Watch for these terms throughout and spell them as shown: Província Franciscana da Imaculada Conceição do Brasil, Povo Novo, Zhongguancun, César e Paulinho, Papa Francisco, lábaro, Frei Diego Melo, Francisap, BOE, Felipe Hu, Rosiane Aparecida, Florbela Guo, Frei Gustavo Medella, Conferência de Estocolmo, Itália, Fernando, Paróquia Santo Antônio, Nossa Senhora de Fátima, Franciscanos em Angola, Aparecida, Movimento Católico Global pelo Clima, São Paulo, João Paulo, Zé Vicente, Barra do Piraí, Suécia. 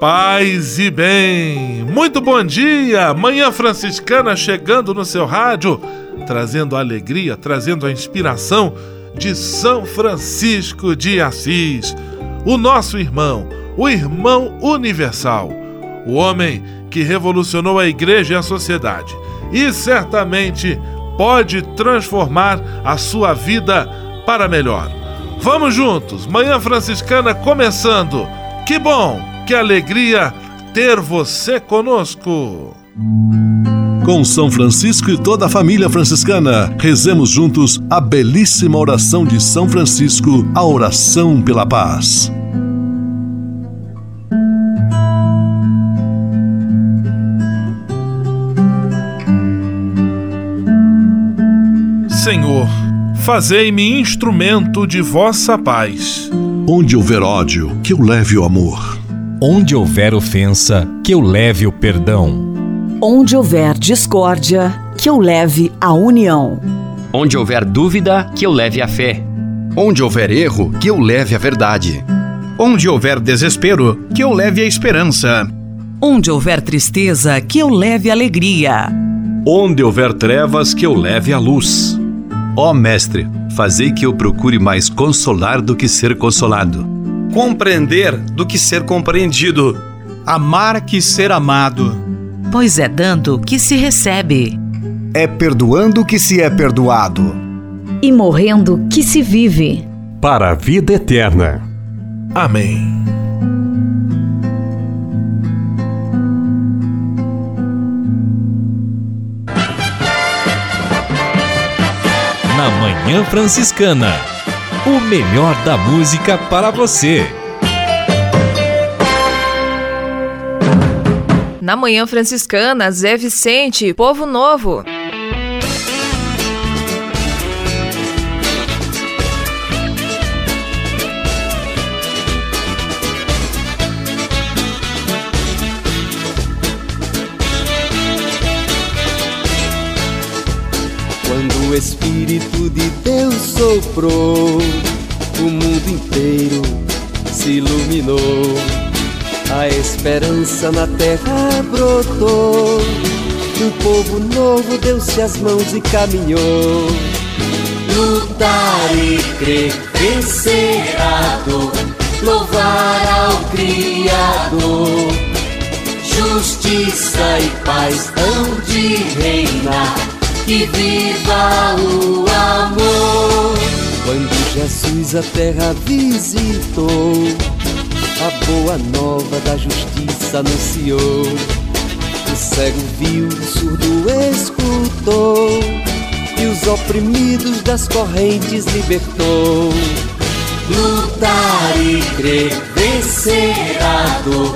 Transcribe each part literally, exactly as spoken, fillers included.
Paz e bem! Muito bom dia! Manhã Franciscana chegando no seu rádio, trazendo a alegria, trazendo a inspiração de São Francisco de Assis, o nosso irmão, o irmão universal, o homem que revolucionou a igreja e a sociedade, e certamente pode transformar a sua vida para melhor. Vamos juntos, Manhã Franciscana começando. Que bom, que alegria ter você conosco. Com São Francisco e toda a família franciscana, rezemos juntos a belíssima oração de São Francisco, a oração pela paz. Senhor, fazei-me instrumento de vossa paz. Onde houver ódio, que eu leve o amor. Onde houver ofensa, que eu leve o perdão. Onde houver discórdia, que eu leve a união. Onde houver dúvida, que eu leve a fé. Onde houver erro, que eu leve a verdade. Onde houver desespero, que eu leve a esperança. Onde houver tristeza, que eu leve a alegria. Onde houver trevas, que eu leve a luz. Ó Mestre, fazei que eu procure mais consolar do que ser consolado. Compreender do que ser compreendido. Amar que ser amado. Pois é dando que se recebe. É perdoando que se é perdoado. E morrendo que se vive. Para a vida eterna. Amém. Na Manhã Franciscana, o melhor da música para você. Na Manhã Franciscana, Zé Vicente, Povo Novo. Quando o Espírito de Deus soprou, o mundo inteiro se iluminou. A esperança na terra brotou, um povo novo deu-se as mãos e caminhou. Lutar e crer, vencer a dor, louvar ao Criador. Justiça e paz hão de reinar, que viva o amor. Quando Jesus a terra visitou, a boa nova da justiça anunciou. O cego viu, o surdo escutou, e os oprimidos das correntes libertou. Lutar e crer, vencer a dor,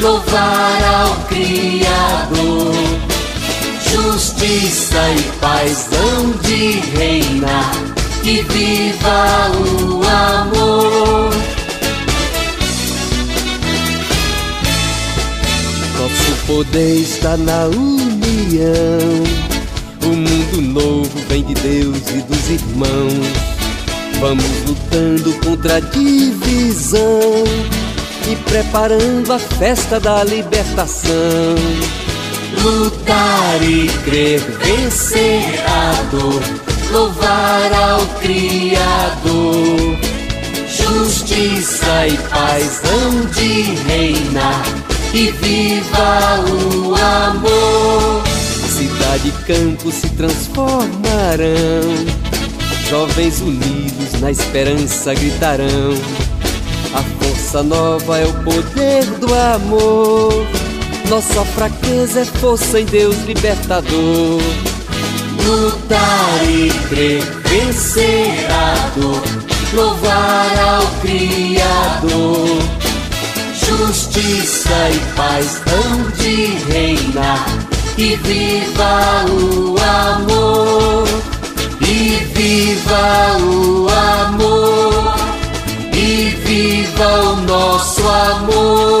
louvar ao Criador. Justiça e paz hão de reinar, que viva o amor. O poder está na união. O mundo novo vem de Deus e dos irmãos. Vamos lutando contra a divisão e preparando a festa da libertação. Lutar e crer, vencer a dor, louvar ao Criador. Justiça e paz hão de reinar, e viva o amor. Cidade e campo se transformarão, jovens unidos na esperança gritarão. A força nova é o poder do amor, nossa fraqueza é força em Deus libertador. Lutar e crer, vencer a dor, louvar ao Criador. Justiça e paz hão de reinar, e viva o amor, e viva o amor, e viva o nosso amor.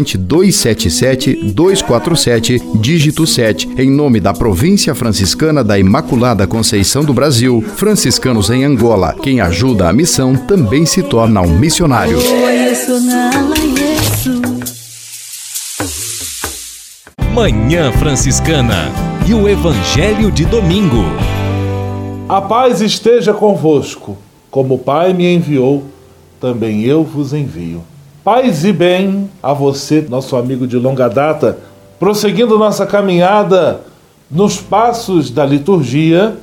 dois sete sete, dois quatro sete, dígito sete, em nome da Província Franciscana da Imaculada Conceição do Brasil, Franciscanos em Angola. Quem ajuda a missão também se torna um missionário. Manhã Franciscana e o Evangelho de Domingo. A paz esteja convosco. Como o Pai me enviou, também eu vos envio. Paz e bem a você, nosso amigo de longa data, prosseguindo nossa caminhada nos passos da liturgia,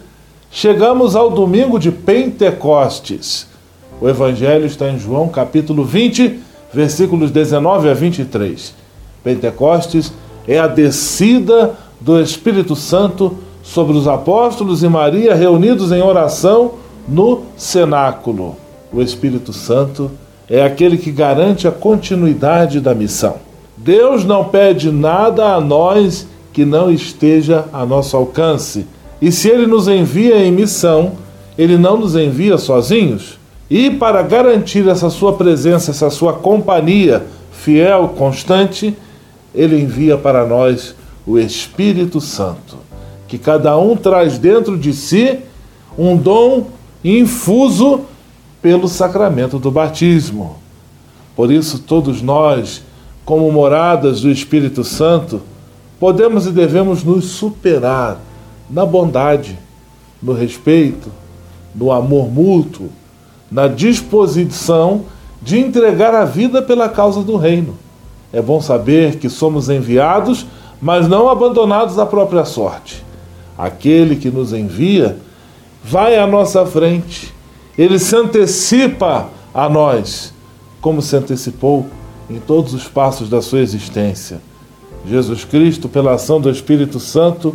chegamos ao domingo de Pentecostes. O Evangelho está em João capítulo vinte, versículos dezenove a vinte e três. Pentecostes é a descida do Espírito Santo sobre os apóstolos e Maria reunidos em oração no cenáculo. O Espírito Santo é aquele que garante a continuidade da missão. Deus não pede nada a nós que não esteja a nosso alcance. E se Ele nos envia em missão, Ele não nos envia sozinhos. E para garantir essa sua presença, essa sua companhia fiel, constante, Ele envia para nós o Espírito Santo, que cada um traz dentro de si um dom infuso pelo sacramento do batismo. Por isso, todos nós, como moradas do Espírito Santo, podemos e devemos nos superar na bondade, no respeito, no amor mútuo, na disposição de entregar a vida pela causa do reino. É bom saber que somos enviados, mas não abandonados à própria sorte. Aquele que nos envia vai à nossa frente. Ele se antecipa a nós, como se antecipou em todos os passos da sua existência. Jesus Cristo, pela ação do Espírito Santo,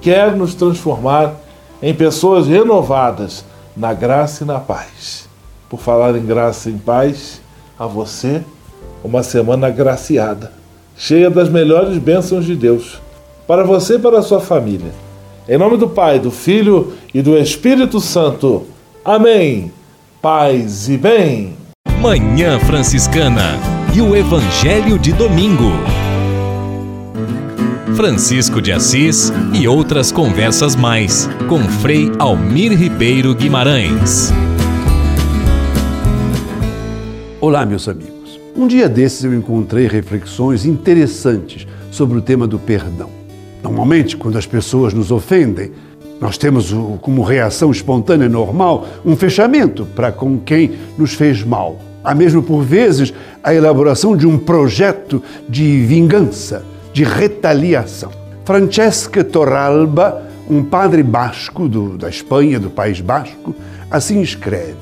quer nos transformar em pessoas renovadas, na graça e na paz. Por falar em graça e em paz, a você, uma semana agraciada, cheia das melhores bênçãos de Deus, para você e para a sua família. Em nome do Pai, do Filho e do Espírito Santo. Amém. Paz e bem. Manhã Franciscana e o Evangelho de Domingo. Francisco de Assis e outras conversas mais com Frei Almir Ribeiro Guimarães. Olá, meus amigos. Um dia desses eu encontrei reflexões interessantes sobre o tema do perdão. Normalmente, quando as pessoas nos ofendem, nós temos como reação espontânea e normal um fechamento para com quem nos fez mal. Há mesmo, por vezes, a elaboração de um projeto de vingança, de retaliação. Francesca Torralba, um padre basco do, da Espanha, do País Basco, assim escreve: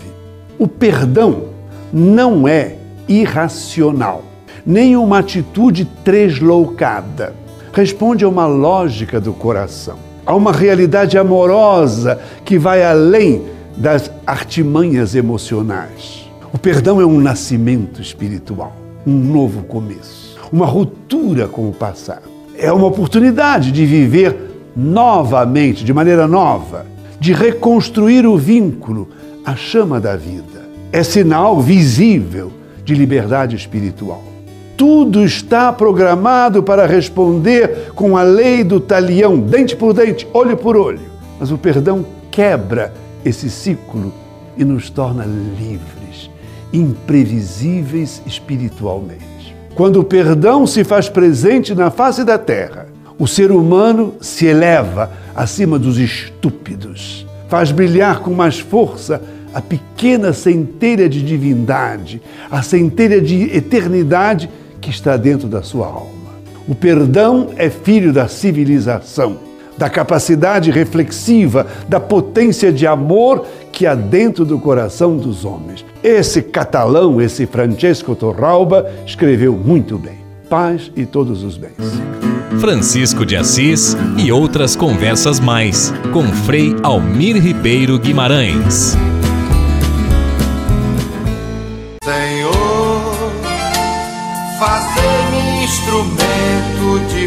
o perdão não é irracional, nem uma atitude tresloucada. Responde a uma lógica do coração. Há uma realidade amorosa que vai além das artimanhas emocionais. O perdão é um nascimento espiritual, um novo começo, uma ruptura com o passado. É uma oportunidade de viver novamente, de maneira nova, de reconstruir o vínculo, a chama da vida. É sinal visível de liberdade espiritual. Tudo está programado para responder com a lei do talião, dente por dente, olho por olho. Mas o perdão quebra esse ciclo e nos torna livres, imprevisíveis espiritualmente. Quando o perdão se faz presente na face da terra, o ser humano se eleva acima dos estúpidos, faz brilhar com mais força a pequena centelha de divindade, a centelha de eternidade que está dentro da sua alma. O perdão é filho da civilização, da capacidade reflexiva, da potência de amor que há dentro do coração dos homens. Esse catalão, esse Francesco Torralba, escreveu muito bem. Paz e todos os bens. Francisco de Assis e outras conversas mais, com Frei Almir Ribeiro Guimarães. Senhor, fazei-me instrumento de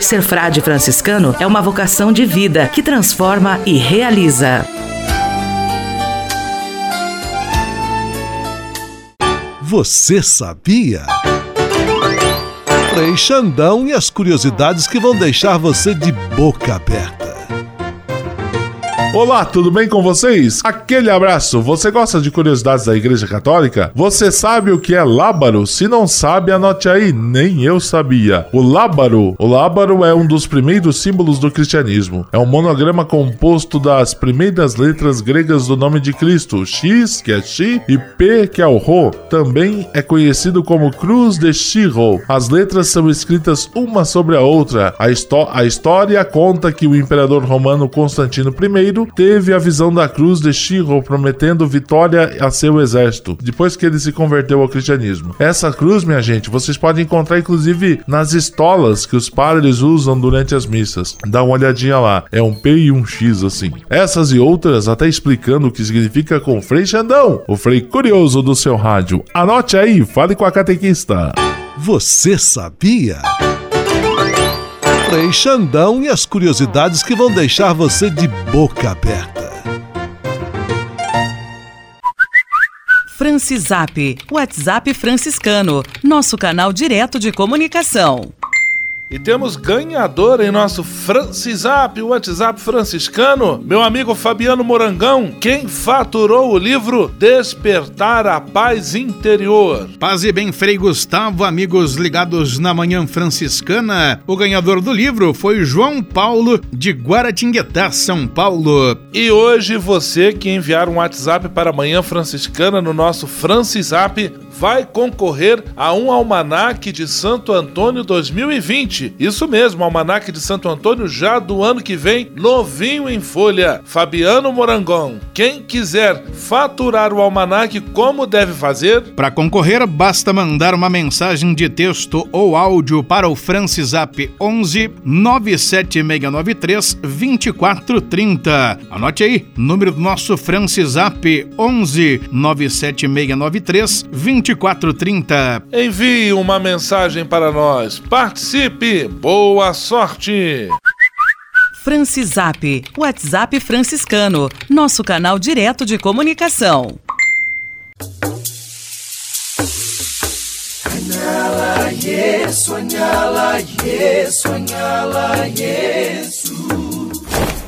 Ser frade franciscano é uma vocação de vida que transforma e realiza. Você sabia? Frei Xandão e as curiosidades que vão deixar você de boca aberta. Olá, tudo bem com vocês? Aquele abraço! Você gosta de curiosidades da Igreja Católica? Você sabe o que é lábaro? Se não sabe, anote aí, nem eu sabia. O lábaro, o lábaro é um dos primeiros símbolos do cristianismo. É um monograma composto das primeiras letras gregas do nome de Cristo, X, que é Xi, e P, que é o Rho. Também é conhecido como Cruz de Shiro. As letras são escritas uma sobre a outra. A, a história conta que o imperador romano Constantino I teve a visão da cruz de Shiro, prometendo vitória a seu exército, depois que ele se converteu ao cristianismo. Essa cruz, minha gente, vocês podem encontrar inclusive nas estolas que os padres usam durante as missas. Dá uma olhadinha lá, é um P e um X assim. Essas e outras, até explicando o que significa com o Frei Xandão, o Frei Curioso do seu rádio. Anote aí, fale com a catequista. Você sabia? Frei Xandão e as curiosidades que vão deixar você de boca aberta. Francisap, WhatsApp franciscano, nosso canal direto de comunicação. E temos ganhador em nosso Francisap, WhatsApp franciscano, meu amigo Fabiano Morangão, quem faturou o livro Despertar a Paz Interior. Paz e bem, Frei Gustavo, amigos ligados na Manhã Franciscana. O ganhador do livro foi João Paulo, de Guaratinguetá, São Paulo. E hoje você que enviar um WhatsApp para a Manhã Franciscana no nosso Francisap vai concorrer a um almanaque de Santo Antônio dois mil e vinte. Isso mesmo, almanaque de Santo Antônio já do ano que vem, novinho em folha. Fabiano Morangão, quem quiser faturar o almanaque, como deve fazer? Para concorrer, basta mandar uma mensagem de texto ou áudio para o Francisap onze nove sete seis nove três dois quatro três zero. Anote aí, número do nosso Francisap onze nove sete seis nove três dois quatro três zero. Envie uma mensagem para nós, participe! Boa sorte! Francisap, WhatsApp franciscano, nosso canal direto de comunicação. Añala Yesu, añala Yesu, añala Yesu.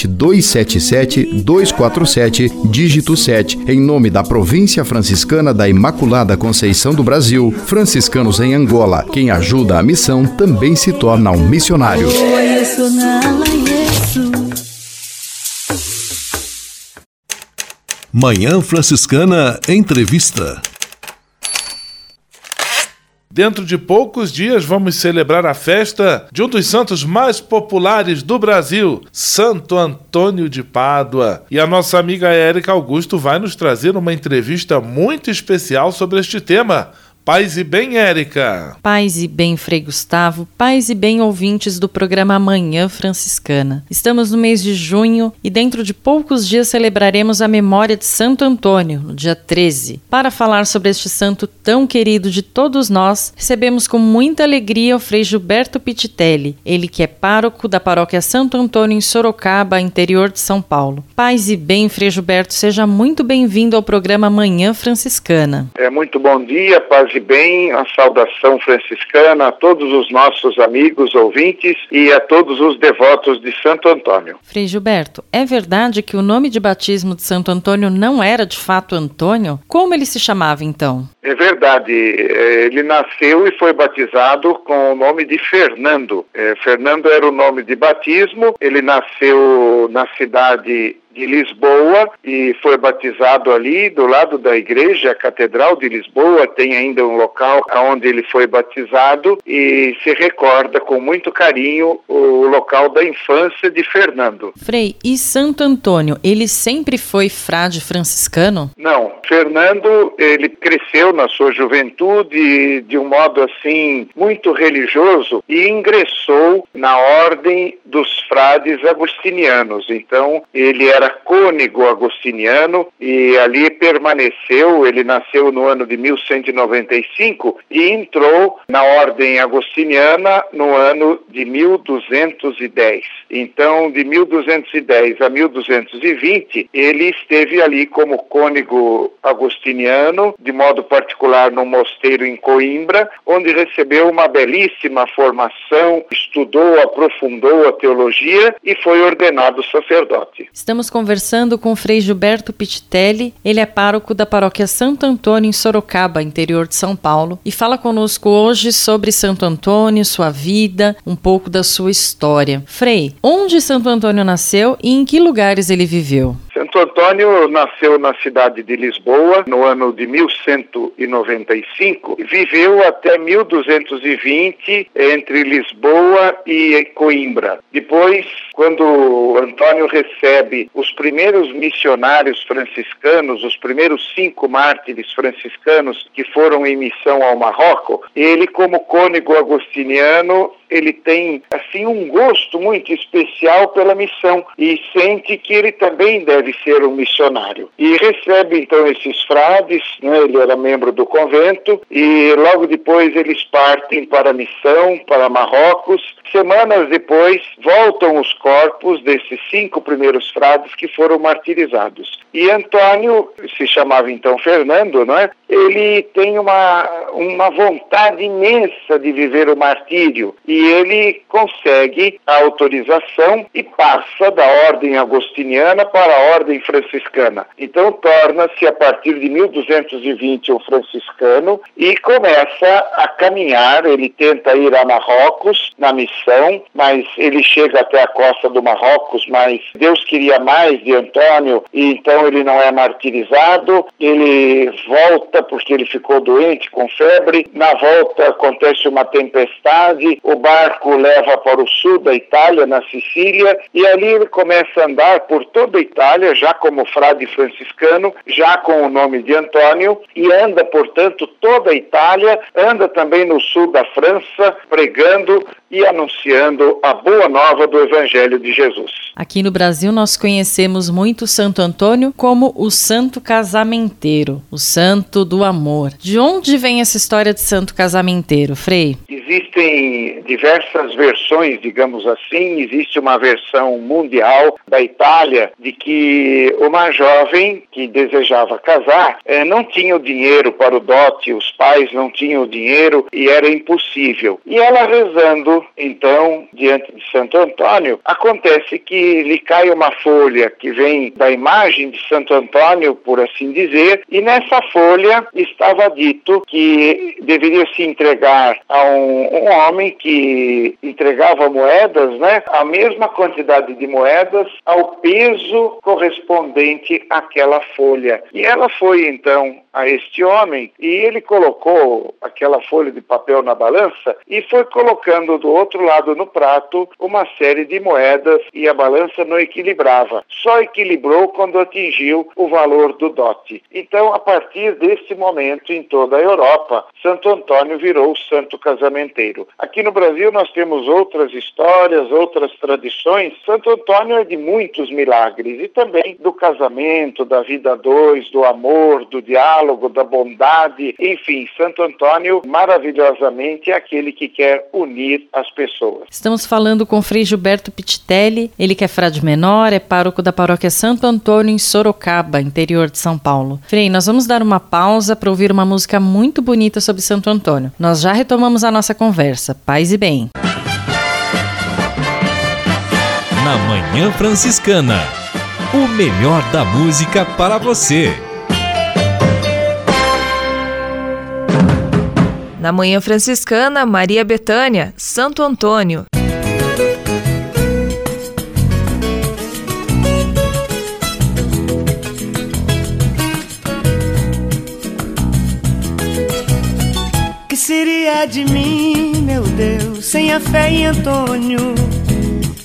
dois sete sete dois quatro sete, dígito sete, em nome da Província Franciscana da Imaculada Conceição do Brasil, Franciscanos em Angola. Quem ajuda a missão também se torna um missionário. Manhã Franciscana Entrevista. Dentro de poucos dias vamos celebrar a festa de um dos santos mais populares do Brasil, Santo Antônio de Pádua. E a nossa amiga Érica Augusto vai nos trazer uma entrevista muito especial sobre este tema. Paz e bem, Érica. Paz e bem, Frei Gustavo. Paz e bem, ouvintes do programa Manhã Franciscana. Estamos no mês de junho e dentro de poucos dias celebraremos a memória de Santo Antônio, no dia treze. Para falar sobre este santo tão querido de todos nós, recebemos com muita alegria o Frei Gilberto Pittelli, ele que é pároco da Paróquia Santo Antônio em Sorocaba, interior de São Paulo. Paz e bem, Frei Gilberto. Seja muito bem-vindo ao programa Manhã Franciscana. É muito bom dia, paz e bem, a saudação franciscana a todos os nossos amigos ouvintes e a todos os devotos de Santo Antônio. Frei Gilberto, é verdade que o nome de batismo de Santo Antônio não era de fato Antônio? Como ele se chamava então? É verdade, ele nasceu e foi batizado com o nome de Fernando. Fernando era o nome de batismo, ele nasceu na cidade de Lisboa e foi batizado ali do lado da igreja, a Catedral de Lisboa, tem ainda um local onde ele foi batizado e se recorda com muito carinho o local da infância de Fernando. Frei, e Santo Antônio, ele sempre foi frade franciscano? Não, Fernando, ele cresceu na sua juventude de um modo assim muito religioso e ingressou na ordem dos frades agostinianos, então ele era Era cônego agostiniano e ali permaneceu. Ele nasceu no ano de mil cento e noventa e cinco e entrou na ordem agostiniana no ano de mil duzentos e dez. Então, de mil duzentos e dez a mil duzentos e vinte, ele esteve ali como cônego agostiniano, de modo particular no mosteiro em Coimbra, onde recebeu uma belíssima formação, estudou, aprofundou a teologia e foi ordenado sacerdote. Estamos conversando com o Frei Gilberto Pittelli, ele é pároco da Paróquia Santo Antônio em Sorocaba, interior de São Paulo, e fala conosco hoje sobre Santo Antônio, sua vida, um pouco da sua história. Frei, onde Santo Antônio nasceu e em que lugares ele viveu? Santo Antônio nasceu na cidade de Lisboa no ano de mil cento e noventa e cinco e viveu até mil duzentos e vinte entre Lisboa e Coimbra. Depois, quando Antônio recebe os primeiros missionários franciscanos, os primeiros cinco mártires franciscanos que foram em missão ao Marrocos, ele, como cônego agostiniano, ele tem assim um gosto muito especial pela missão e sente que ele também deve ser um missionário. E recebe então esses frades, né? Ele era membro do convento e logo depois eles partem para a missão, para Marrocos. Semanas depois voltam os corpos desses cinco primeiros frades que foram martirizados. E Antônio, se chamava então Fernando, não é? Ele tem uma, uma vontade imensa de viver o martírio e ele consegue a autorização e passa da ordem agostiniana para a ordem franciscana. Então torna-se a partir de mil duzentos e vinte um franciscano e começa a caminhar. Ele tenta ir a Marrocos na missão, mas ele chega até a costa do Marrocos, mas Deus queria mais de Antônio e então ele não é martirizado. Ele volta porque ele ficou doente com febre. Na volta acontece uma tempestade, o barco leva para o sul da Itália, na Sicília, e ali ele começa a andar por toda a Itália, já como frade franciscano, já com o nome de Antônio, e anda, portanto, toda a Itália, anda também no sul da França, pregando e anunciando a boa nova do Evangelho de Jesus. Aqui no Brasil nós conhecemos muito Santo Antônio como o santo casamenteiro, o santo do amor. De onde vem essa história de santo casamenteiro, Frei? Existem diversas versões, digamos assim. Existe uma versão mundial da Itália de que uma jovem que desejava casar eh, não tinha o dinheiro para o dote, os pais não tinham o dinheiro e era impossível. E ela rezando Paulo, então, diante de Santo Antônio, acontece que lhe cai uma folha que vem da imagem de Santo Antônio, por assim dizer, e nessa folha estava dito que deveria se entregar a um, um homem que entregava moedas, né, a mesma quantidade de moedas ao peso correspondente àquela folha. E ela foi, então, a este homem, e ele colocou aquela folha de papel na balança e foi colocando do outro lado no prato uma série de moedas, e a balança não equilibrava. Só equilibrou quando atingiu o valor do dote. Então, a partir desse momento, em toda a Europa, Santo Antônio virou o santo casamenteiro. Aqui no Brasil nós temos outras histórias, outras tradições. Santo Antônio é de muitos milagres, e também do casamento, da vida a dois, do amor, do diálogo, da bondade. Enfim, Santo Antônio maravilhosamente é aquele que quer unir as pessoas. Estamos falando com Frei Gilberto Pittelli. Ele que é frade menor, é pároco da Paróquia Santo Antônio em Sorocaba, interior de São Paulo. Frei, nós vamos dar uma pausa para ouvir uma música muito bonita sobre Santo Antônio. Nós já retomamos a nossa conversa. Paz e bem. Na Manhã Franciscana, o melhor da música para você. Na Manhã Franciscana, Maria Bethânia, Santo Antônio. Que seria de mim, meu Deus, sem a fé em Antônio?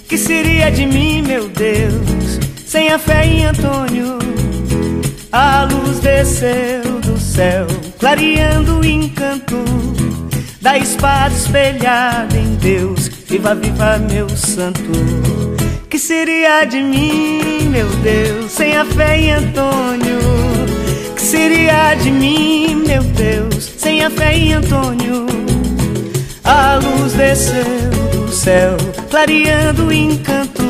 Que seria de mim, meu Deus, sem a fé em Antônio? A luz desceu do céu, clareando o encanto da espada espelhada em Deus. Viva, viva, meu santo. Que seria de mim, meu Deus, sem a fé em Antônio? Que seria de mim, meu Deus, sem a fé em Antônio? A luz desceu do céu, clareando o encanto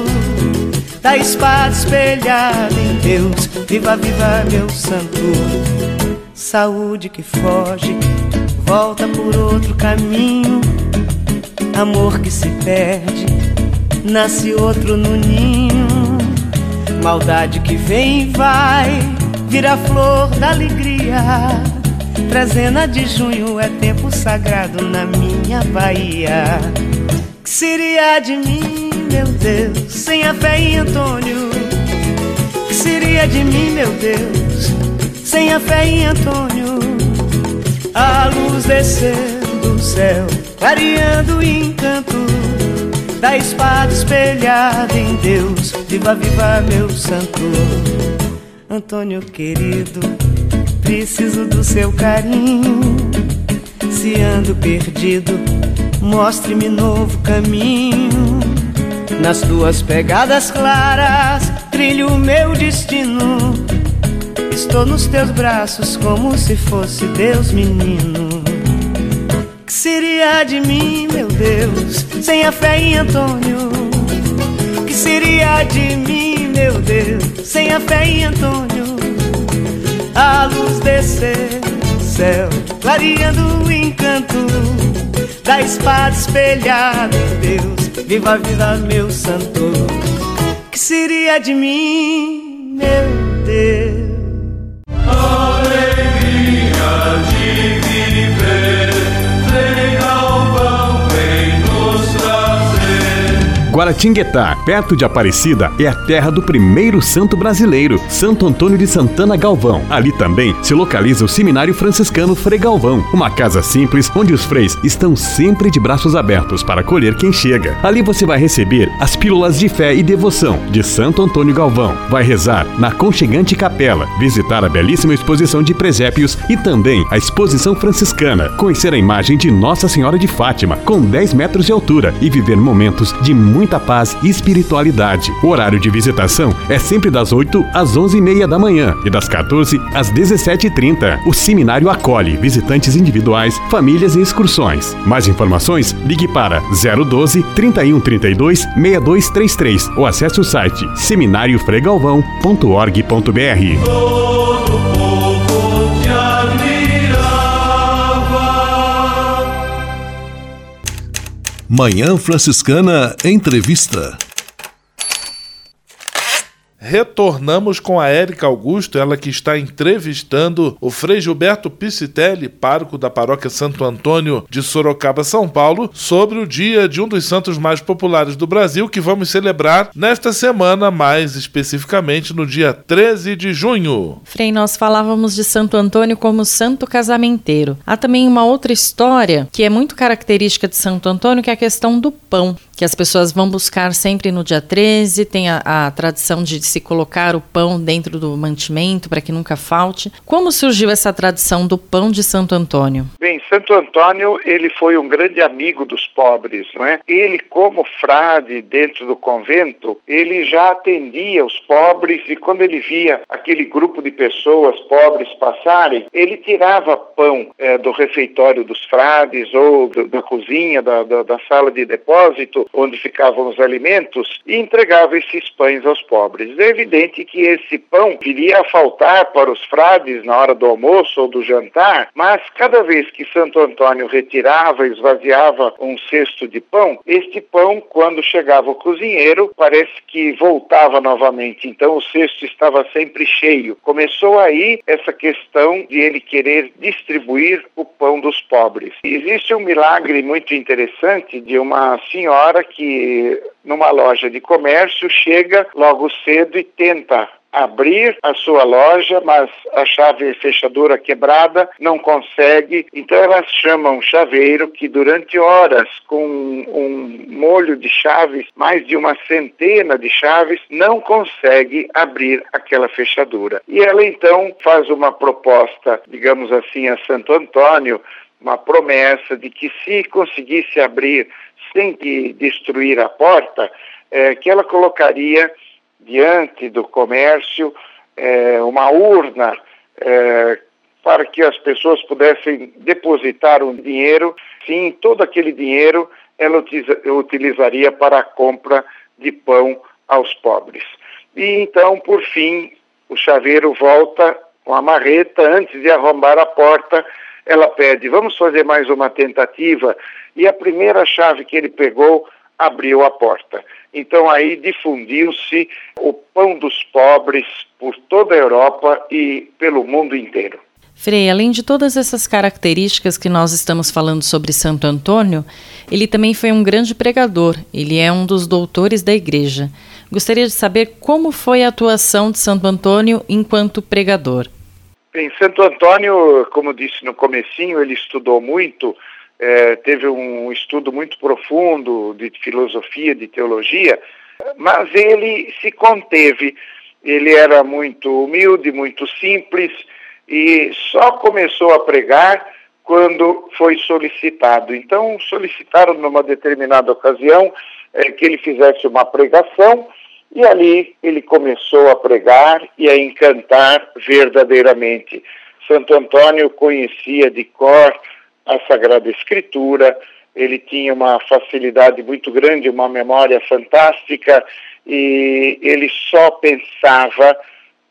da espada espelhada em Deus. Viva, viva, meu santo. Saúde que foge, volta por outro caminho. Amor que se perde, nasce outro no ninho. Maldade que vem e vai, vira flor da alegria. Trezena de junho é tempo sagrado na minha Bahia. Que seria de mim, meu Deus, sem a fé em Antônio? Que seria de mim, meu Deus, sem a fé em Antônio? A luz desceu do céu, clareando o encanto da espada espelhada em Deus. Viva, viva, meu santo. Antônio querido, preciso do seu carinho. Se ando perdido, mostre-me novo caminho. Nas tuas pegadas claras, trilho o meu destino. Estou nos teus braços como se fosse Deus menino. Que seria de mim, meu Deus, sem a fé em Antônio? Que seria de mim, meu Deus, sem a fé em Antônio? A luz desceu do céu, clareando o encanto da espada espelhada em Deus. Viva a vida, meu santo. Que seria de mim, meu Deus? Guaratinguetá, perto de Aparecida, é a terra do primeiro santo brasileiro, Santo Antônio de Santana Galvão. Ali também se localiza o seminário franciscano Frei Galvão, uma casa simples onde os freis estão sempre de braços abertos para acolher quem chega. Ali você vai receber as pílulas de fé e devoção de Santo Antônio Galvão, vai rezar na aconchegante capela, visitar a belíssima exposição de presépios e também a exposição franciscana, conhecer a imagem de Nossa Senhora de Fátima, com dez metros de altura, e viver momentos de muito muita paz e espiritualidade. O horário de visitação é sempre das oito às onze e meia da manhã e das quatorze às dezessete e trinta. O seminário acolhe visitantes individuais, famílias e excursões. Mais informações, ligue para zero doze, três um três dois, seis dois três três ou acesse o site seminário frei galvão ponto org ponto br. Manhã Franciscana Entrevista. Retornamos com a Érica Augusto, ela que está entrevistando o Frei Gilberto Pittelli, pároco da Paróquia Santo Antônio de Sorocaba, São Paulo, sobre o dia de um dos santos mais populares do Brasil, que vamos celebrar nesta semana, mais especificamente no dia treze de junho. Frei, nós falávamos de Santo Antônio como santo casamenteiro. Há também uma outra história que é muito característica de Santo Antônio, que é a questão do pão, que as pessoas vão buscar sempre no dia treze, tem a, a tradição de se colocar o pão dentro do mantimento para que nunca falte. Como surgiu essa tradição do pão de Santo Antônio? Bem, Santo Antônio, ele foi um grande amigo dos pobres, não é? Ele, como frade dentro do convento, ele já atendia os pobres, e quando ele via aquele grupo de pessoas pobres passarem, ele tirava pão é, do refeitório dos frades ou do, da cozinha, da, da, da sala de depósito, onde ficavam os alimentos, e entregava esses pães aos pobres. É evidente que esse pão viria a faltar para os frades na hora do almoço ou do jantar, mas cada vez que Santo Antônio retirava, esvaziava um cesto de pão, este pão, quando chegava o cozinheiro, parece que voltava novamente. Então o cesto estava sempre cheio. Começou aí essa questão de ele querer distribuir o pão dos pobres. Existe um milagre muito interessante de uma senhora que numa loja de comércio chega logo cedo e tenta abrir a sua loja, mas a chave fechadura quebrada, não consegue. Então elas chamam um chaveiro que durante horas, com um molho de chaves, mais de uma centena de chaves, não consegue abrir aquela fechadura. E ela então faz uma proposta, digamos assim, a Santo Antônio, uma promessa de que se conseguisse abrir sem que destruir a porta, é, que ela colocaria diante do comércio é, uma urna é, para que as pessoas pudessem depositar um dinheiro. Sim, todo aquele dinheiro ela utiliza, utilizaria para a compra de pão aos pobres. E então, por fim, o chaveiro volta com a marreta. Antes de arrombar a porta, ela pede: vamos fazer mais uma tentativa. E a primeira chave que ele pegou abriu a porta. Então aí difundiu-se o pão dos pobres por toda a Europa e pelo mundo inteiro. Frei, além de todas essas características que nós estamos falando sobre Santo Antônio, ele também foi um grande pregador, ele é um dos doutores da Igreja. Gostaria de saber como foi a atuação de Santo Antônio enquanto pregador. Bem, Santo Antônio, como disse no comecinho, ele estudou muito. É, teve um estudo muito profundo de filosofia, de teologia, mas ele se conteve. Ele era muito humilde, muito simples, e só começou a pregar quando foi solicitado. Então, solicitaram numa determinada ocasião é, que ele fizesse uma pregação, e ali ele começou a pregar e a encantar verdadeiramente. Santo Antônio conhecia de cor a Sagrada Escritura, ele tinha uma facilidade muito grande, uma memória fantástica, e ele só pensava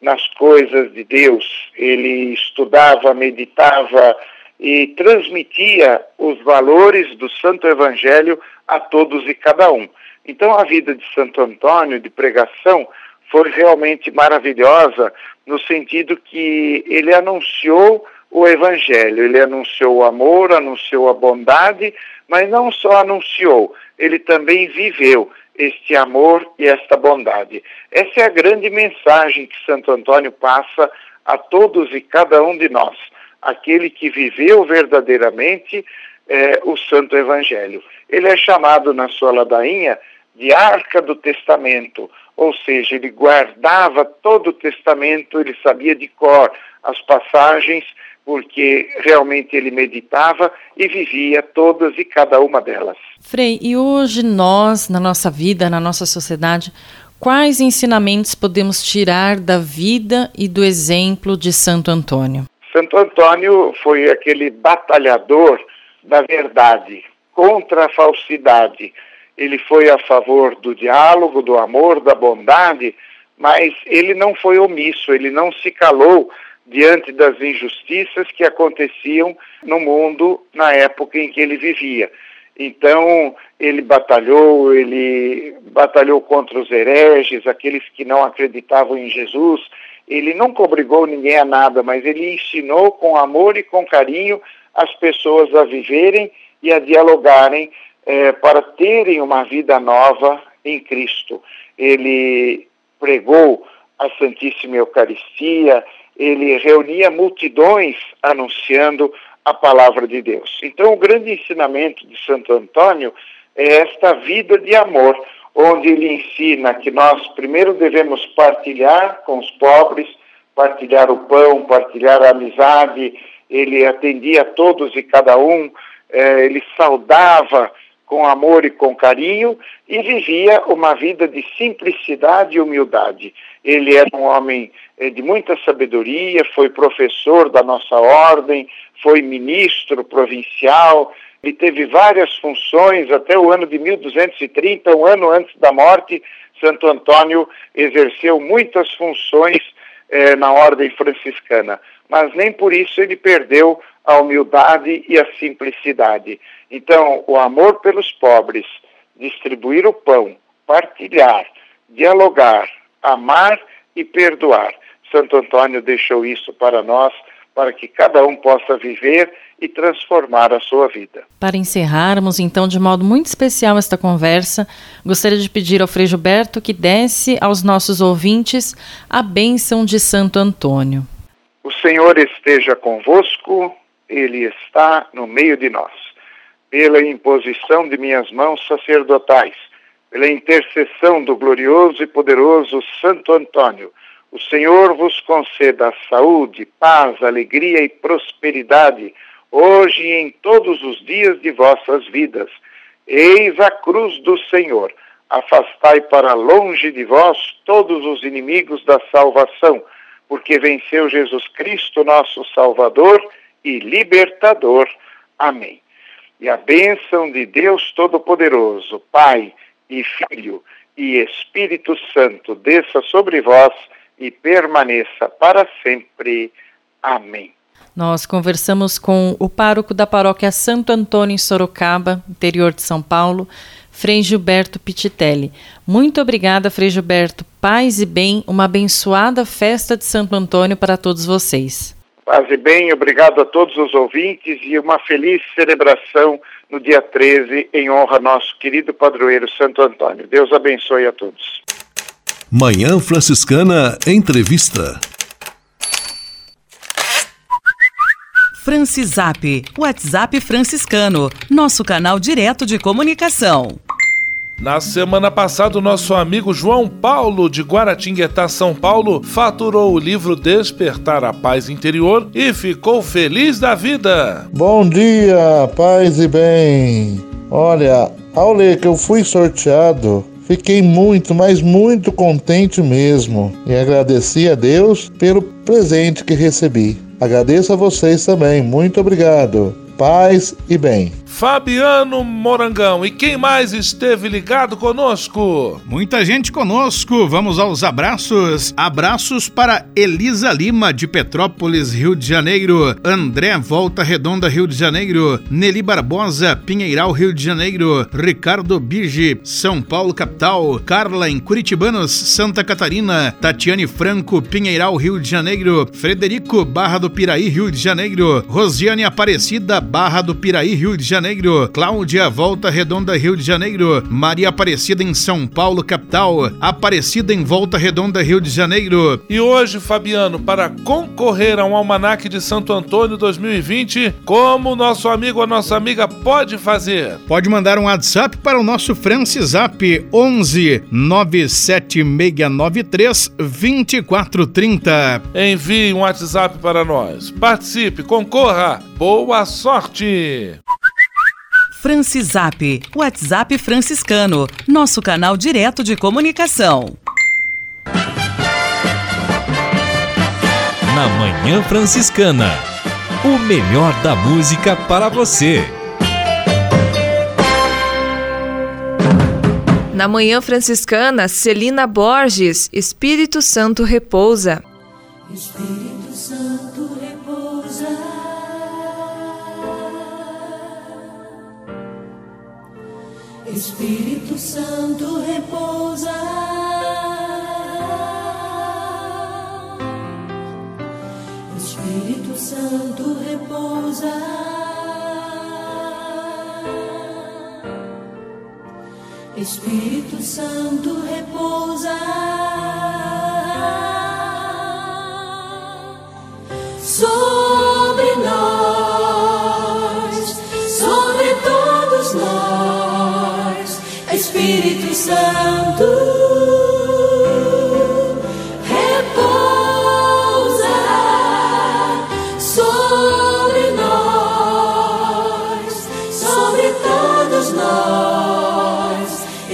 nas coisas de Deus. Ele estudava, meditava e transmitia os valores do Santo Evangelho a todos e cada um. Então a vida de Santo Antônio, de pregação, foi realmente maravilhosa, no sentido que ele anunciou o Evangelho, ele anunciou o amor, anunciou a bondade, mas não só anunciou, ele também viveu este amor e esta bondade. Essa é a grande mensagem que Santo Antônio passa a todos e cada um de nós, aquele que viveu verdadeiramente é, o Santo Evangelho. Ele é chamado na sua ladainha de Arca do Testamento, ou seja, ele guardava todo o Testamento, ele sabia de cor as passagens, porque realmente ele meditava e vivia todas e cada uma delas. Frei, e hoje nós, na nossa vida, na nossa sociedade, quais ensinamentos podemos tirar da vida e do exemplo de Santo Antônio? Santo Antônio foi aquele batalhador da verdade, contra a falsidade. Ele foi a favor do diálogo, do amor, da bondade, mas ele não foi omisso, ele não se calou diante das injustiças que aconteciam no mundo na época em que ele vivia. Então, ele batalhou, ele batalhou contra os hereges, aqueles que não acreditavam em Jesus. Ele nunca obrigou ninguém a nada, mas ele ensinou com amor e com carinho as pessoas a viverem e a dialogarem eh, para terem uma vida nova em Cristo. Ele pregou a Santíssima Eucaristia, ele reunia multidões anunciando a palavra de Deus. Então, o grande ensinamento de Santo Antônio é esta vida de amor, onde ele ensina que nós primeiro devemos partilhar com os pobres, partilhar o pão, partilhar a amizade. Ele atendia a todos e cada um, eh, ele saudava com amor e com carinho e vivia uma vida de simplicidade e humildade. Ele era um homem eh, de muita sabedoria, foi professor da nossa ordem, foi ministro provincial. Ele teve várias funções até o ano de mil duzentos e trinta, um ano antes da morte. Santo Antônio exerceu muitas funções eh, na ordem franciscana, mas nem por isso ele perdeu a humildade e a simplicidade. Então, o amor pelos pobres, distribuir o pão, partilhar, dialogar, amar e perdoar. Santo Antônio deixou isso para nós, para que cada um possa viver e transformar a sua vida. Para encerrarmos, então, de modo muito especial esta conversa, gostaria de pedir ao Frei Gilberto que desse aos nossos ouvintes a bênção de Santo Antônio. O Senhor esteja convosco, Ele está no meio de nós. Pela imposição de minhas mãos sacerdotais, pela intercessão do glorioso e poderoso Santo Antônio, o Senhor vos conceda saúde, paz, alegria e prosperidade, hoje e em todos os dias de vossas vidas. Eis a cruz do Senhor. Afastai para longe de vós todos os inimigos da salvação, porque venceu Jesus Cristo, nosso Salvador e Libertador. Amém. E a bênção de Deus Todo-Poderoso, Pai e Filho e Espírito Santo, desça sobre vós e permaneça para sempre. Amém. Nós conversamos com o pároco da Paróquia Santo Antônio em Sorocaba, interior de São Paulo, Frei Gilberto Pittelli. Muito obrigada, Frei Gilberto. Paz e bem, uma abençoada festa de Santo Antônio para todos vocês. Paz e bem, obrigado a todos os ouvintes e uma feliz celebração no dia treze, em honra ao nosso querido padroeiro Santo Antônio. Deus abençoe a todos. Manhã Franciscana Entrevista. Francisap, WhatsApp franciscano, nosso canal direto de comunicação. Na semana passada, o nosso amigo João Paulo, de Guaratinguetá, São Paulo, faturou o livro Despertar a Paz Interior e ficou feliz da vida. Bom dia, paz e bem. Olha, ao ler que eu fui sorteado, fiquei muito, mas muito contente mesmo e agradeci a Deus pelo presente que recebi. Agradeço a vocês também, muito obrigado. Paz e bem. Fabiano Morangão, e quem mais esteve ligado conosco? Muita gente conosco, vamos aos abraços. Abraços para Elisa Lima, de Petrópolis, Rio de Janeiro. André, Volta Redonda, Rio de Janeiro. Nelly Barbosa, Pinheiral, Rio de Janeiro. Ricardo Birge, São Paulo, capital. Carla, em Curitibanos, Santa Catarina. Tatiane Franco, Pinheiral, Rio de Janeiro. Frederico, Barra do Piraí, Rio de Janeiro. Rosiane Aparecida, Barra do Piraí, Rio de Janeiro. Janeiro, Cláudia, Volta Redonda, Rio de Janeiro. Maria Aparecida, em São Paulo, capital. Aparecida, em Volta Redonda, Rio de Janeiro. E hoje, Fabiano, para concorrer a um almanaque de Santo Antônio dois mil e vinte, como o nosso amigo ou a nossa amiga pode fazer? Pode mandar um WhatsApp para o nosso Francisap, onze nove sete seis nove três dois quatro três zero. Envie um WhatsApp para nós. Participe, concorra. Boa sorte! Francisap, WhatsApp franciscano, nosso canal direto de comunicação. Na Manhã Franciscana, o melhor da música para você. Na Manhã Franciscana, Celina Borges, Espírito Santo repousa. Espírito Santo repousa. Espírito Santo repousa Espírito Santo repousa Espírito Santo repousa sobre nós, sobre todos nós, Espírito Santo.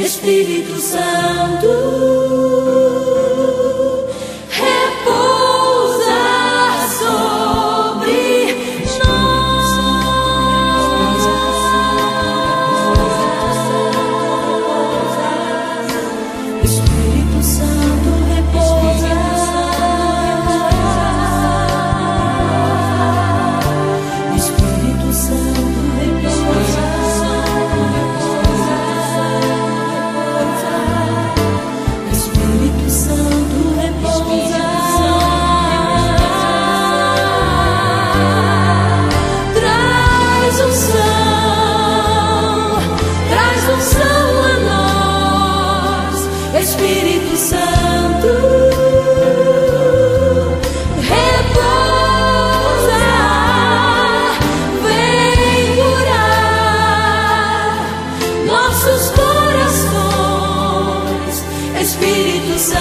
Espírito Santo repousa sobre nós. Espírito Santo repousa. Espírito Santo repousa. Espírito Santo repousa, vem curar nossos corações, Espírito Santo.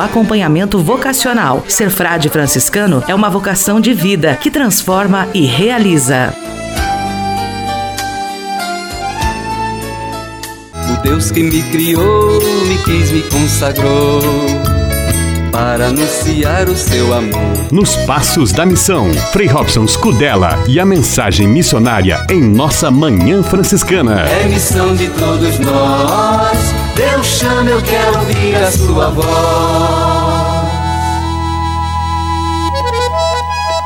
acompanhamento vocacional. Ser frade franciscano é uma vocação de vida que transforma e realiza. O Deus que me criou, me quis, me consagrou para anunciar o seu amor. Nos Passos da Missão, Frei Robson Scudella e a mensagem missionária em nossa Manhã Franciscana. É missão de todos nós, Deus chama, eu quero ouvir a sua voz.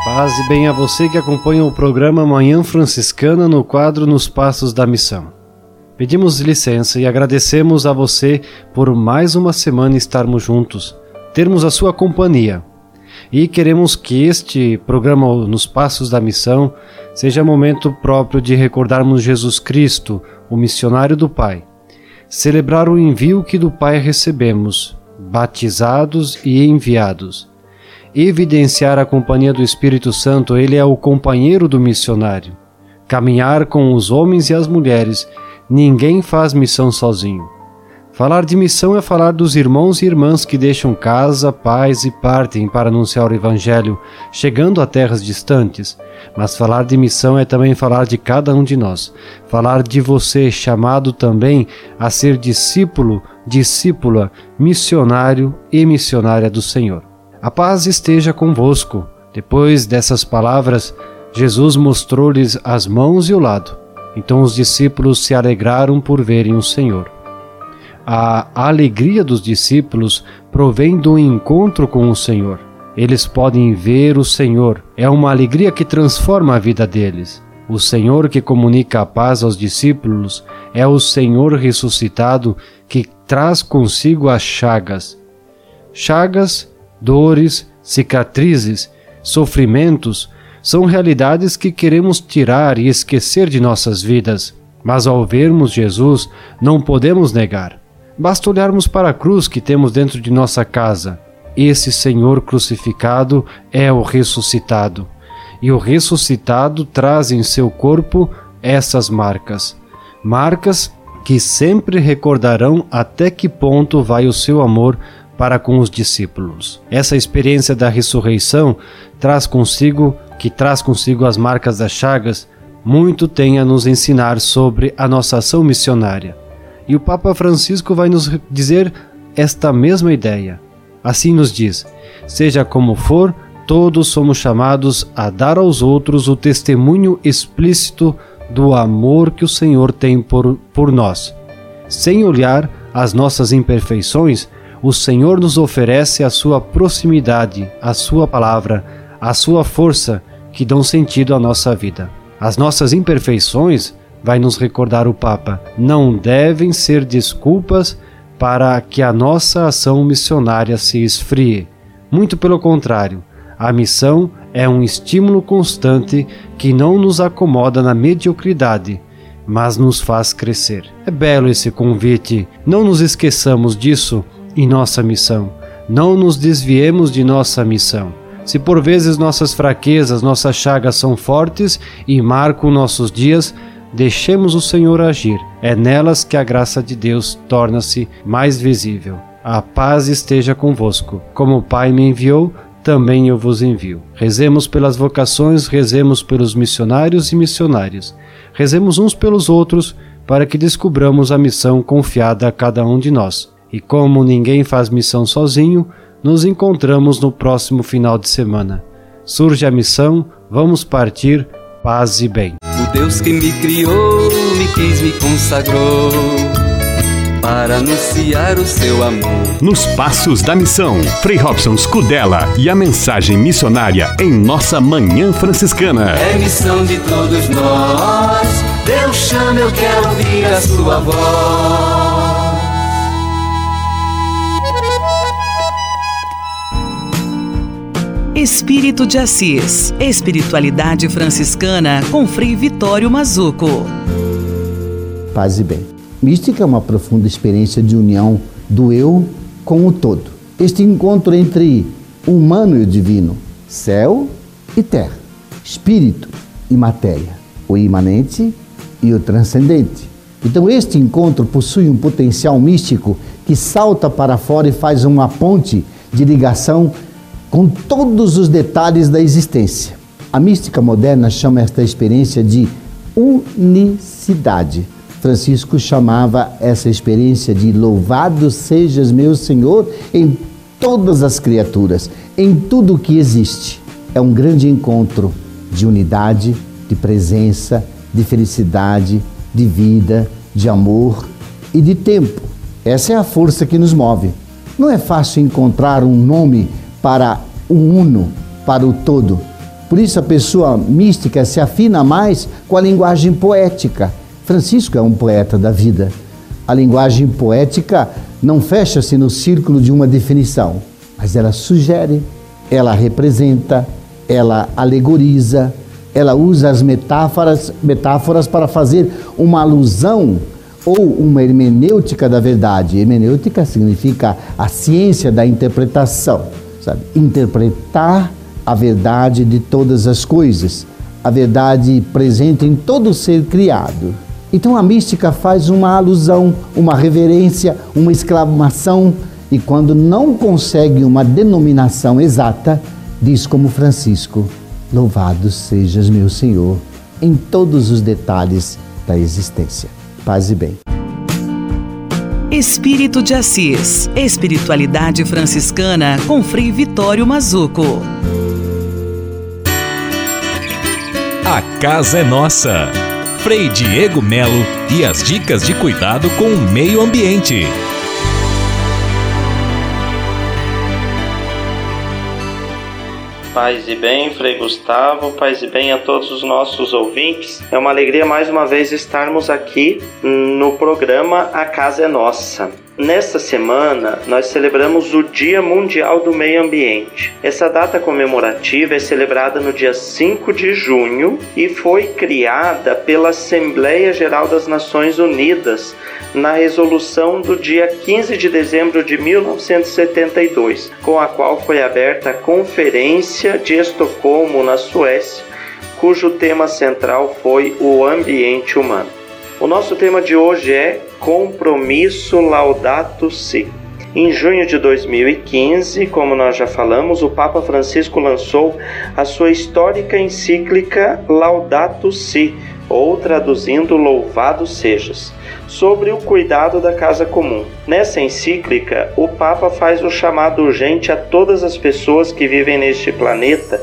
Paz e bem a você que acompanha o programa Manhã Franciscana no quadro Nos Passos da Missão. Pedimos licença e agradecemos a você por mais uma semana estarmos juntos, termos a sua companhia. E queremos que este programa Nos Passos da Missão seja momento próprio de recordarmos Jesus Cristo, o missionário do Pai, celebrar o envio que do Pai recebemos, batizados e enviados. Evidenciar a companhia do Espírito Santo, ele é o companheiro do missionário. Caminhar com os homens e as mulheres, ninguém faz missão sozinho. Falar de missão é falar dos irmãos e irmãs que deixam casa, paz e partem para anunciar o Evangelho, chegando a terras distantes. Mas falar de missão é também falar de cada um de nós. Falar de você, chamado também a ser discípulo, discípula, missionário e missionária do Senhor. A paz esteja convosco. Depois dessas palavras, Jesus mostrou-lhes as mãos e o lado. Então os discípulos se alegraram por verem o Senhor. A alegria dos discípulos provém do encontro com o Senhor. Eles podem ver o Senhor. É uma alegria que transforma a vida deles. O Senhor que comunica a paz aos discípulos é o Senhor ressuscitado que traz consigo as chagas. Chagas, dores, cicatrizes, sofrimentos são realidades que queremos tirar e esquecer de nossas vidas. Mas ao vermos Jesus, não podemos negar. Basta olharmos para a cruz que temos dentro de nossa casa. Esse Senhor crucificado é o ressuscitado. E o ressuscitado traz em seu corpo essas marcas. Marcas que sempre recordarão até que ponto vai o seu amor para com os discípulos. Essa experiência da ressurreição traz consigo, que traz consigo as marcas das chagas, muito tem a nos ensinar sobre a nossa ação missionária. E o Papa Francisco vai nos dizer esta mesma ideia. Assim nos diz: seja como for, todos somos chamados a dar aos outros o testemunho explícito do amor que o Senhor tem por, por nós. Sem olhar as nossas imperfeições, o Senhor nos oferece a sua proximidade, a sua palavra, a sua força que dão sentido à nossa vida. As nossas imperfeições, vai nos recordar o Papa, não devem ser desculpas para que a nossa ação missionária se esfrie. Muito pelo contrário, a missão é um estímulo constante que não nos acomoda na mediocridade, mas nos faz crescer. É belo esse convite. Não nos esqueçamos disso em nossa missão. Não nos desviemos de nossa missão. Se por vezes nossas fraquezas, nossas chagas são fortes e marcam nossos dias, deixemos o Senhor agir. É nelas que a graça de Deus torna-se mais visível. A paz esteja convosco. Como o Pai me enviou, também eu vos envio. Rezemos pelas vocações, rezemos pelos missionários e missionárias. Rezemos uns pelos outros para que descubramos a missão confiada a cada um de nós. E como ninguém faz missão sozinho, nos encontramos no próximo final de semana. Surge a missão, vamos partir, paz e bem. O Deus que me criou, me quis, me consagrou para anunciar o seu amor. Nos Passos da Missão, Frei Robson Scudella e a mensagem missionária em nossa Manhã Franciscana. É missão de todos nós, Deus chama, eu quero ouvir a sua voz. Espírito de Assis, Espiritualidade Franciscana com Frei Vitório Mazuco. Paz e bem. Mística é uma profunda experiência de união do eu com o todo. Este encontro entre o humano e o divino, céu e terra, espírito e matéria, o imanente e o transcendente. Então este encontro possui um potencial místico que salta para fora e faz uma ponte de ligação com todos os detalhes da existência. A mística moderna chama esta experiência de unicidade. Francisco chamava essa experiência de louvado sejas meu Senhor em todas as criaturas, em tudo o que existe. É um grande encontro de unidade, de presença, de felicidade, de vida, de amor e de tempo. Essa é a força que nos move. Não é fácil encontrar um nome para o uno, para o todo. Por isso a pessoa mística se afina mais com a linguagem poética. Francisco é um poeta da vida. A linguagem poética não fecha-se no círculo de uma definição, mas ela sugere, ela representa, ela alegoriza, ela usa as metáforas, metáforas para fazer uma alusão ou uma hermenêutica da verdade. Hermenêutica significa a ciência da interpretação. Interpretar a verdade de todas as coisas, a verdade presente em todo ser criado. Então a mística faz uma alusão, uma reverência, uma exclamação, e quando não consegue uma denominação exata, diz como Francisco: louvado sejas meu Senhor em todos os detalhes da existência. Paz e bem. Espírito de Assis, Espiritualidade Franciscana com Frei Vitório Mazuco. A Casa é Nossa. Frei Diego Melo e as dicas de cuidado com o meio ambiente. Paz e bem, Frei Gustavo, paz e bem a todos os nossos ouvintes. É uma alegria mais uma vez estarmos aqui no programa A Casa é Nossa. Nesta semana, nós celebramos o Dia Mundial do Meio Ambiente. Essa data comemorativa é celebrada no dia cinco de junho e foi criada pela Assembleia Geral das Nações Unidas na resolução do dia quinze de dezembro de mil novecentos e setenta e dois, com a qual foi aberta a Conferência de Estocolmo, na Suécia, cujo tema central foi o ambiente humano. O nosso tema de hoje é Compromisso Laudato Si. Em junho de dois mil e quinze, como nós já falamos, o Papa Francisco lançou a sua histórica encíclica Laudato Si, ou traduzindo Louvado Sejas, sobre o cuidado da casa comum. Nessa encíclica, o Papa faz o chamado urgente a todas as pessoas que vivem neste planeta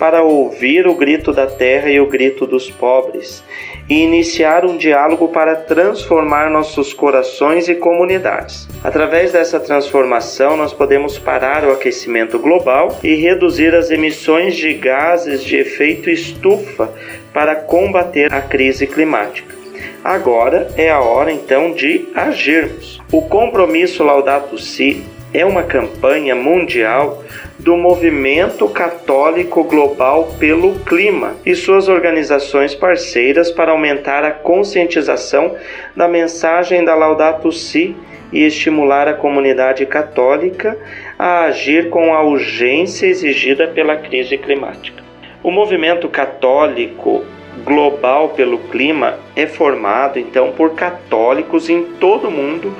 para ouvir o grito da terra e o grito dos pobres, e iniciar um diálogo para transformar nossos corações e comunidades. Através dessa transformação, nós podemos parar o aquecimento global e reduzir as emissões de gases de efeito estufa para combater a crise climática. Agora é a hora, então, de agirmos. O compromisso Laudato Si é uma campanha mundial do Movimento Católico Global pelo Clima e suas organizações parceiras para aumentar a conscientização da mensagem da Laudato Si e estimular a comunidade católica a agir com a urgência exigida pela crise climática. O Movimento Católico Global pelo Clima é formado, então, por católicos em todo o mundo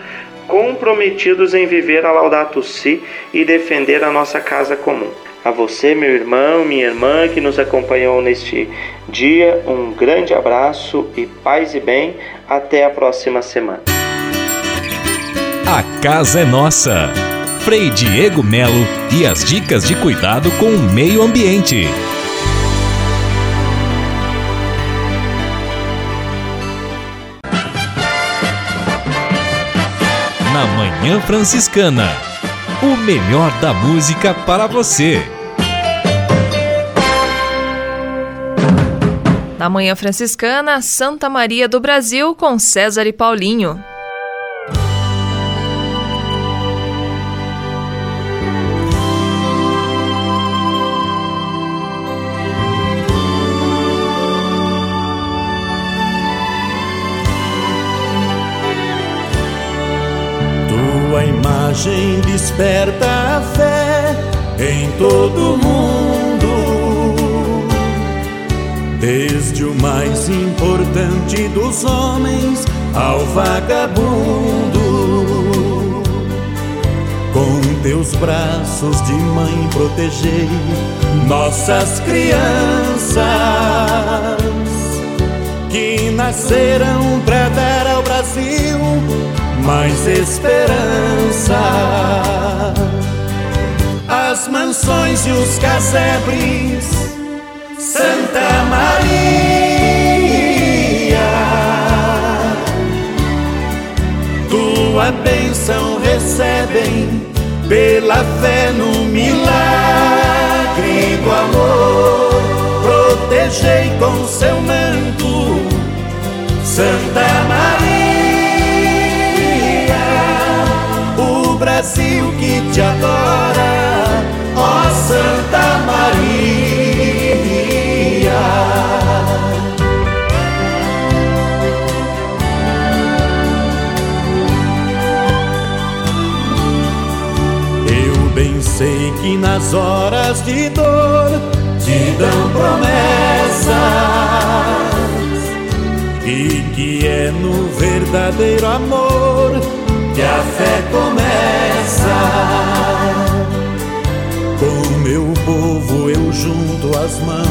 comprometidos em viver a Laudato Si e defender a nossa casa comum. A você, meu irmão, minha irmã, que nos acompanhou neste dia, um grande abraço e paz e bem. Até a próxima semana. A Casa é Nossa. Frei Diego Melo e as dicas de cuidado com o meio ambiente. Na Manhã Franciscana, o melhor da música para você. Na Manhã Franciscana, Santa Maria do Brasil com César e Paulinho. Desperta a fé em todo mundo, desde o mais importante dos homens ao vagabundo. Com teus braços de mãe protegei nossas crianças que nasceram pra dar ao Brasil mais esperança. As mansões e os casebres, Santa Maria, tua bênção recebem pela fé no milagre do amor. Protegei com seu manto, Santa Maria, Brasil que te adora, ó Santa Maria. Eu bem sei que nas horas de dor te dão promessas, e que é no verdadeiro amor que a fé começa. Com meu povo eu junto as mãos,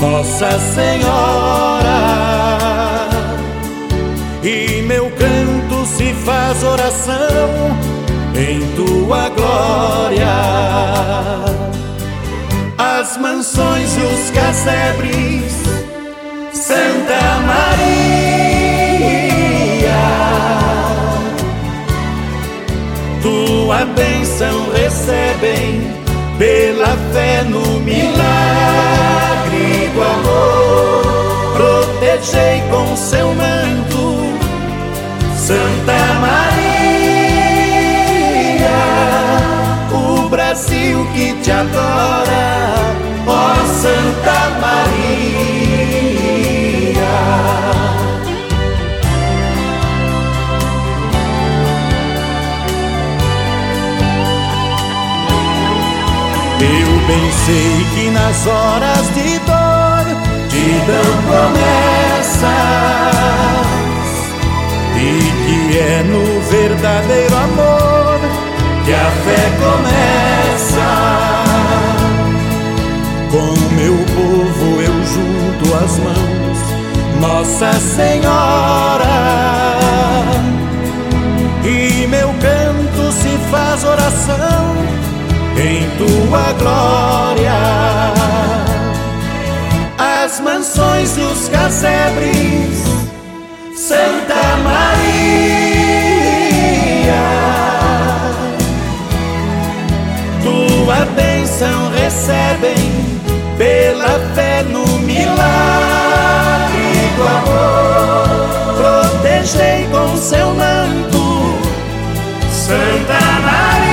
Nossa Senhora, e meu canto se faz oração em tua glória. As mansões e os casebres, Santa Maria, tua bênção recebem pela fé no milagre do amor. Protegei com seu manto, Santa Maria, o Brasil que te adora, ó Santa Maria. Eu bem sei que nas horas de dor te dão promessas, e que é no verdadeiro amor que a fé começa. Com meu povo eu junto as mãos, Nossa Senhora, e meu canto se faz oração em tua glória. As mansões dos casebres, Santa Maria, tua bênção recebem pela fé no milagre do amor. Protegei com seu manto, Santa Maria,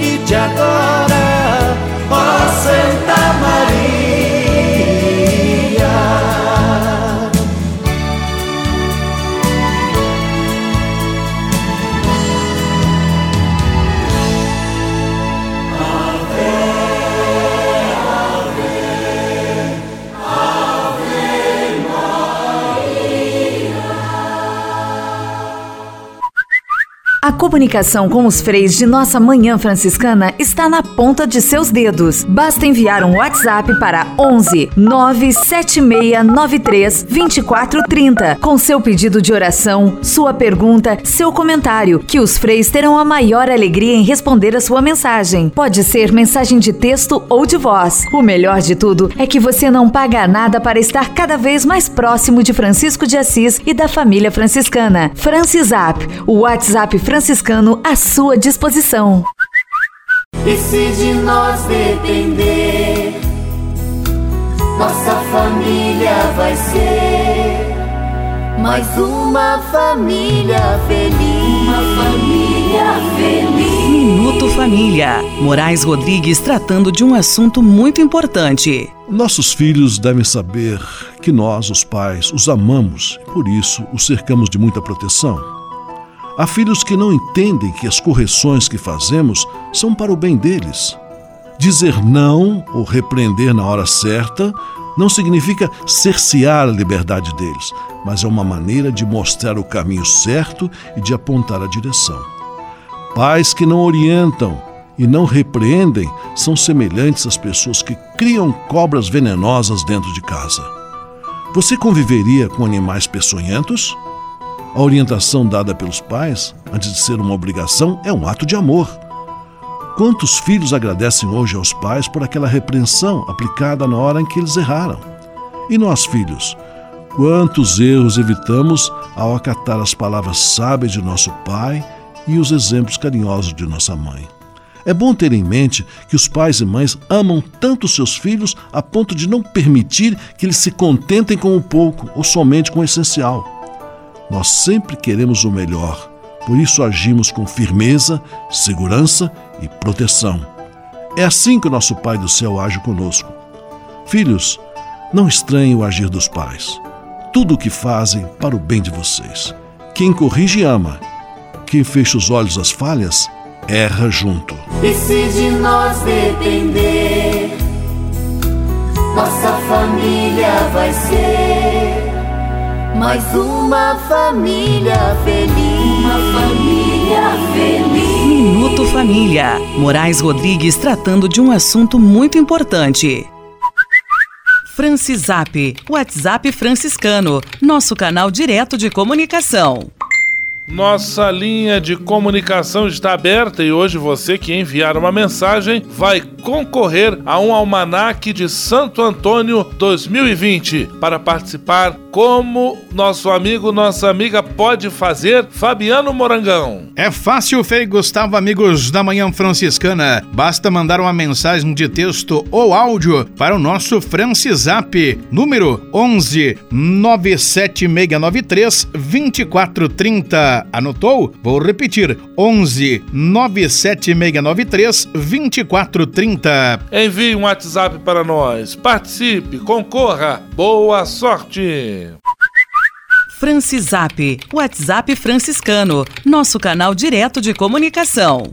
que te adora, ó Santa Maria. Ave, Ave, Ave Maria. A comunicação com os freis de nossa Manhã Franciscana está na ponta de seus dedos. Basta enviar um WhatsApp para onze, nove sete seis nove três, dois quatro três zero com seu pedido de oração, sua pergunta, seu comentário, que os freis terão a maior alegria em responder a sua mensagem. Pode ser mensagem de texto ou de voz. O melhor de tudo é que você não paga nada para estar cada vez mais próximo de Francisco de Assis e da família franciscana. Francisap, o WhatsApp franciscano à sua disposição. E se de nós depender, nossa família vai ser mais uma família feliz. Uma família feliz. Minuto Família. Moraes Rodrigues tratando de um assunto muito importante. Nossos filhos devem saber que nós, os pais, os amamos, por isso os cercamos de muita proteção. Há filhos que não entendem que as correções que fazemos são para o bem deles. Dizer não ou repreender na hora certa não significa cercear a liberdade deles, mas é uma maneira de mostrar o caminho certo e de apontar a direção. Pais que não orientam e não repreendem são semelhantes às pessoas que criam cobras venenosas dentro de casa. Você conviveria com animais peçonhentos? A orientação dada pelos pais, antes de ser uma obrigação, é um ato de amor. Quantos filhos agradecem hoje aos pais por aquela repreensão aplicada na hora em que eles erraram? E nós, filhos, quantos erros evitamos ao acatar as palavras sábias de nosso pai e os exemplos carinhosos de nossa mãe? É bom ter em mente que os pais e mães amam tanto seus filhos a ponto de não permitir que eles se contentem com o pouco ou somente com o essencial. Nós sempre queremos o melhor, por isso agimos com firmeza, segurança e proteção. É assim que o nosso Pai do Céu age conosco. Filhos, não estranhem o agir dos pais. Tudo o que fazem para o bem de vocês. Quem corrige ama. Quem fecha os olhos às falhas, erra junto. E se de nós depender, nossa família vai ser mais uma família feliz. Uma família feliz. Minuto Família. Moraes Rodrigues tratando de um assunto muito importante. Francisap, WhatsApp franciscano, nosso canal direto de comunicação. Nossa linha de comunicação está aberta e hoje você que enviar uma mensagem vai concorrer a um almanaque de Santo Antônio dois mil e vinte. Para participar, como nosso amigo, nossa amiga pode fazer, Fabiano Morangão? É fácil, Frei Gustavo, amigos da Manhã Franciscana. Basta mandar uma mensagem de texto ou áudio para o nosso Francisap, número onze nove sete seis nove três dois quatro três zero. Anotou? Vou repetir, onze nove sete seis nove três dois quatro três zero. Envie um WhatsApp para nós, participe, concorra, boa sorte! Francisap, WhatsApp franciscano, nosso canal direto de comunicação.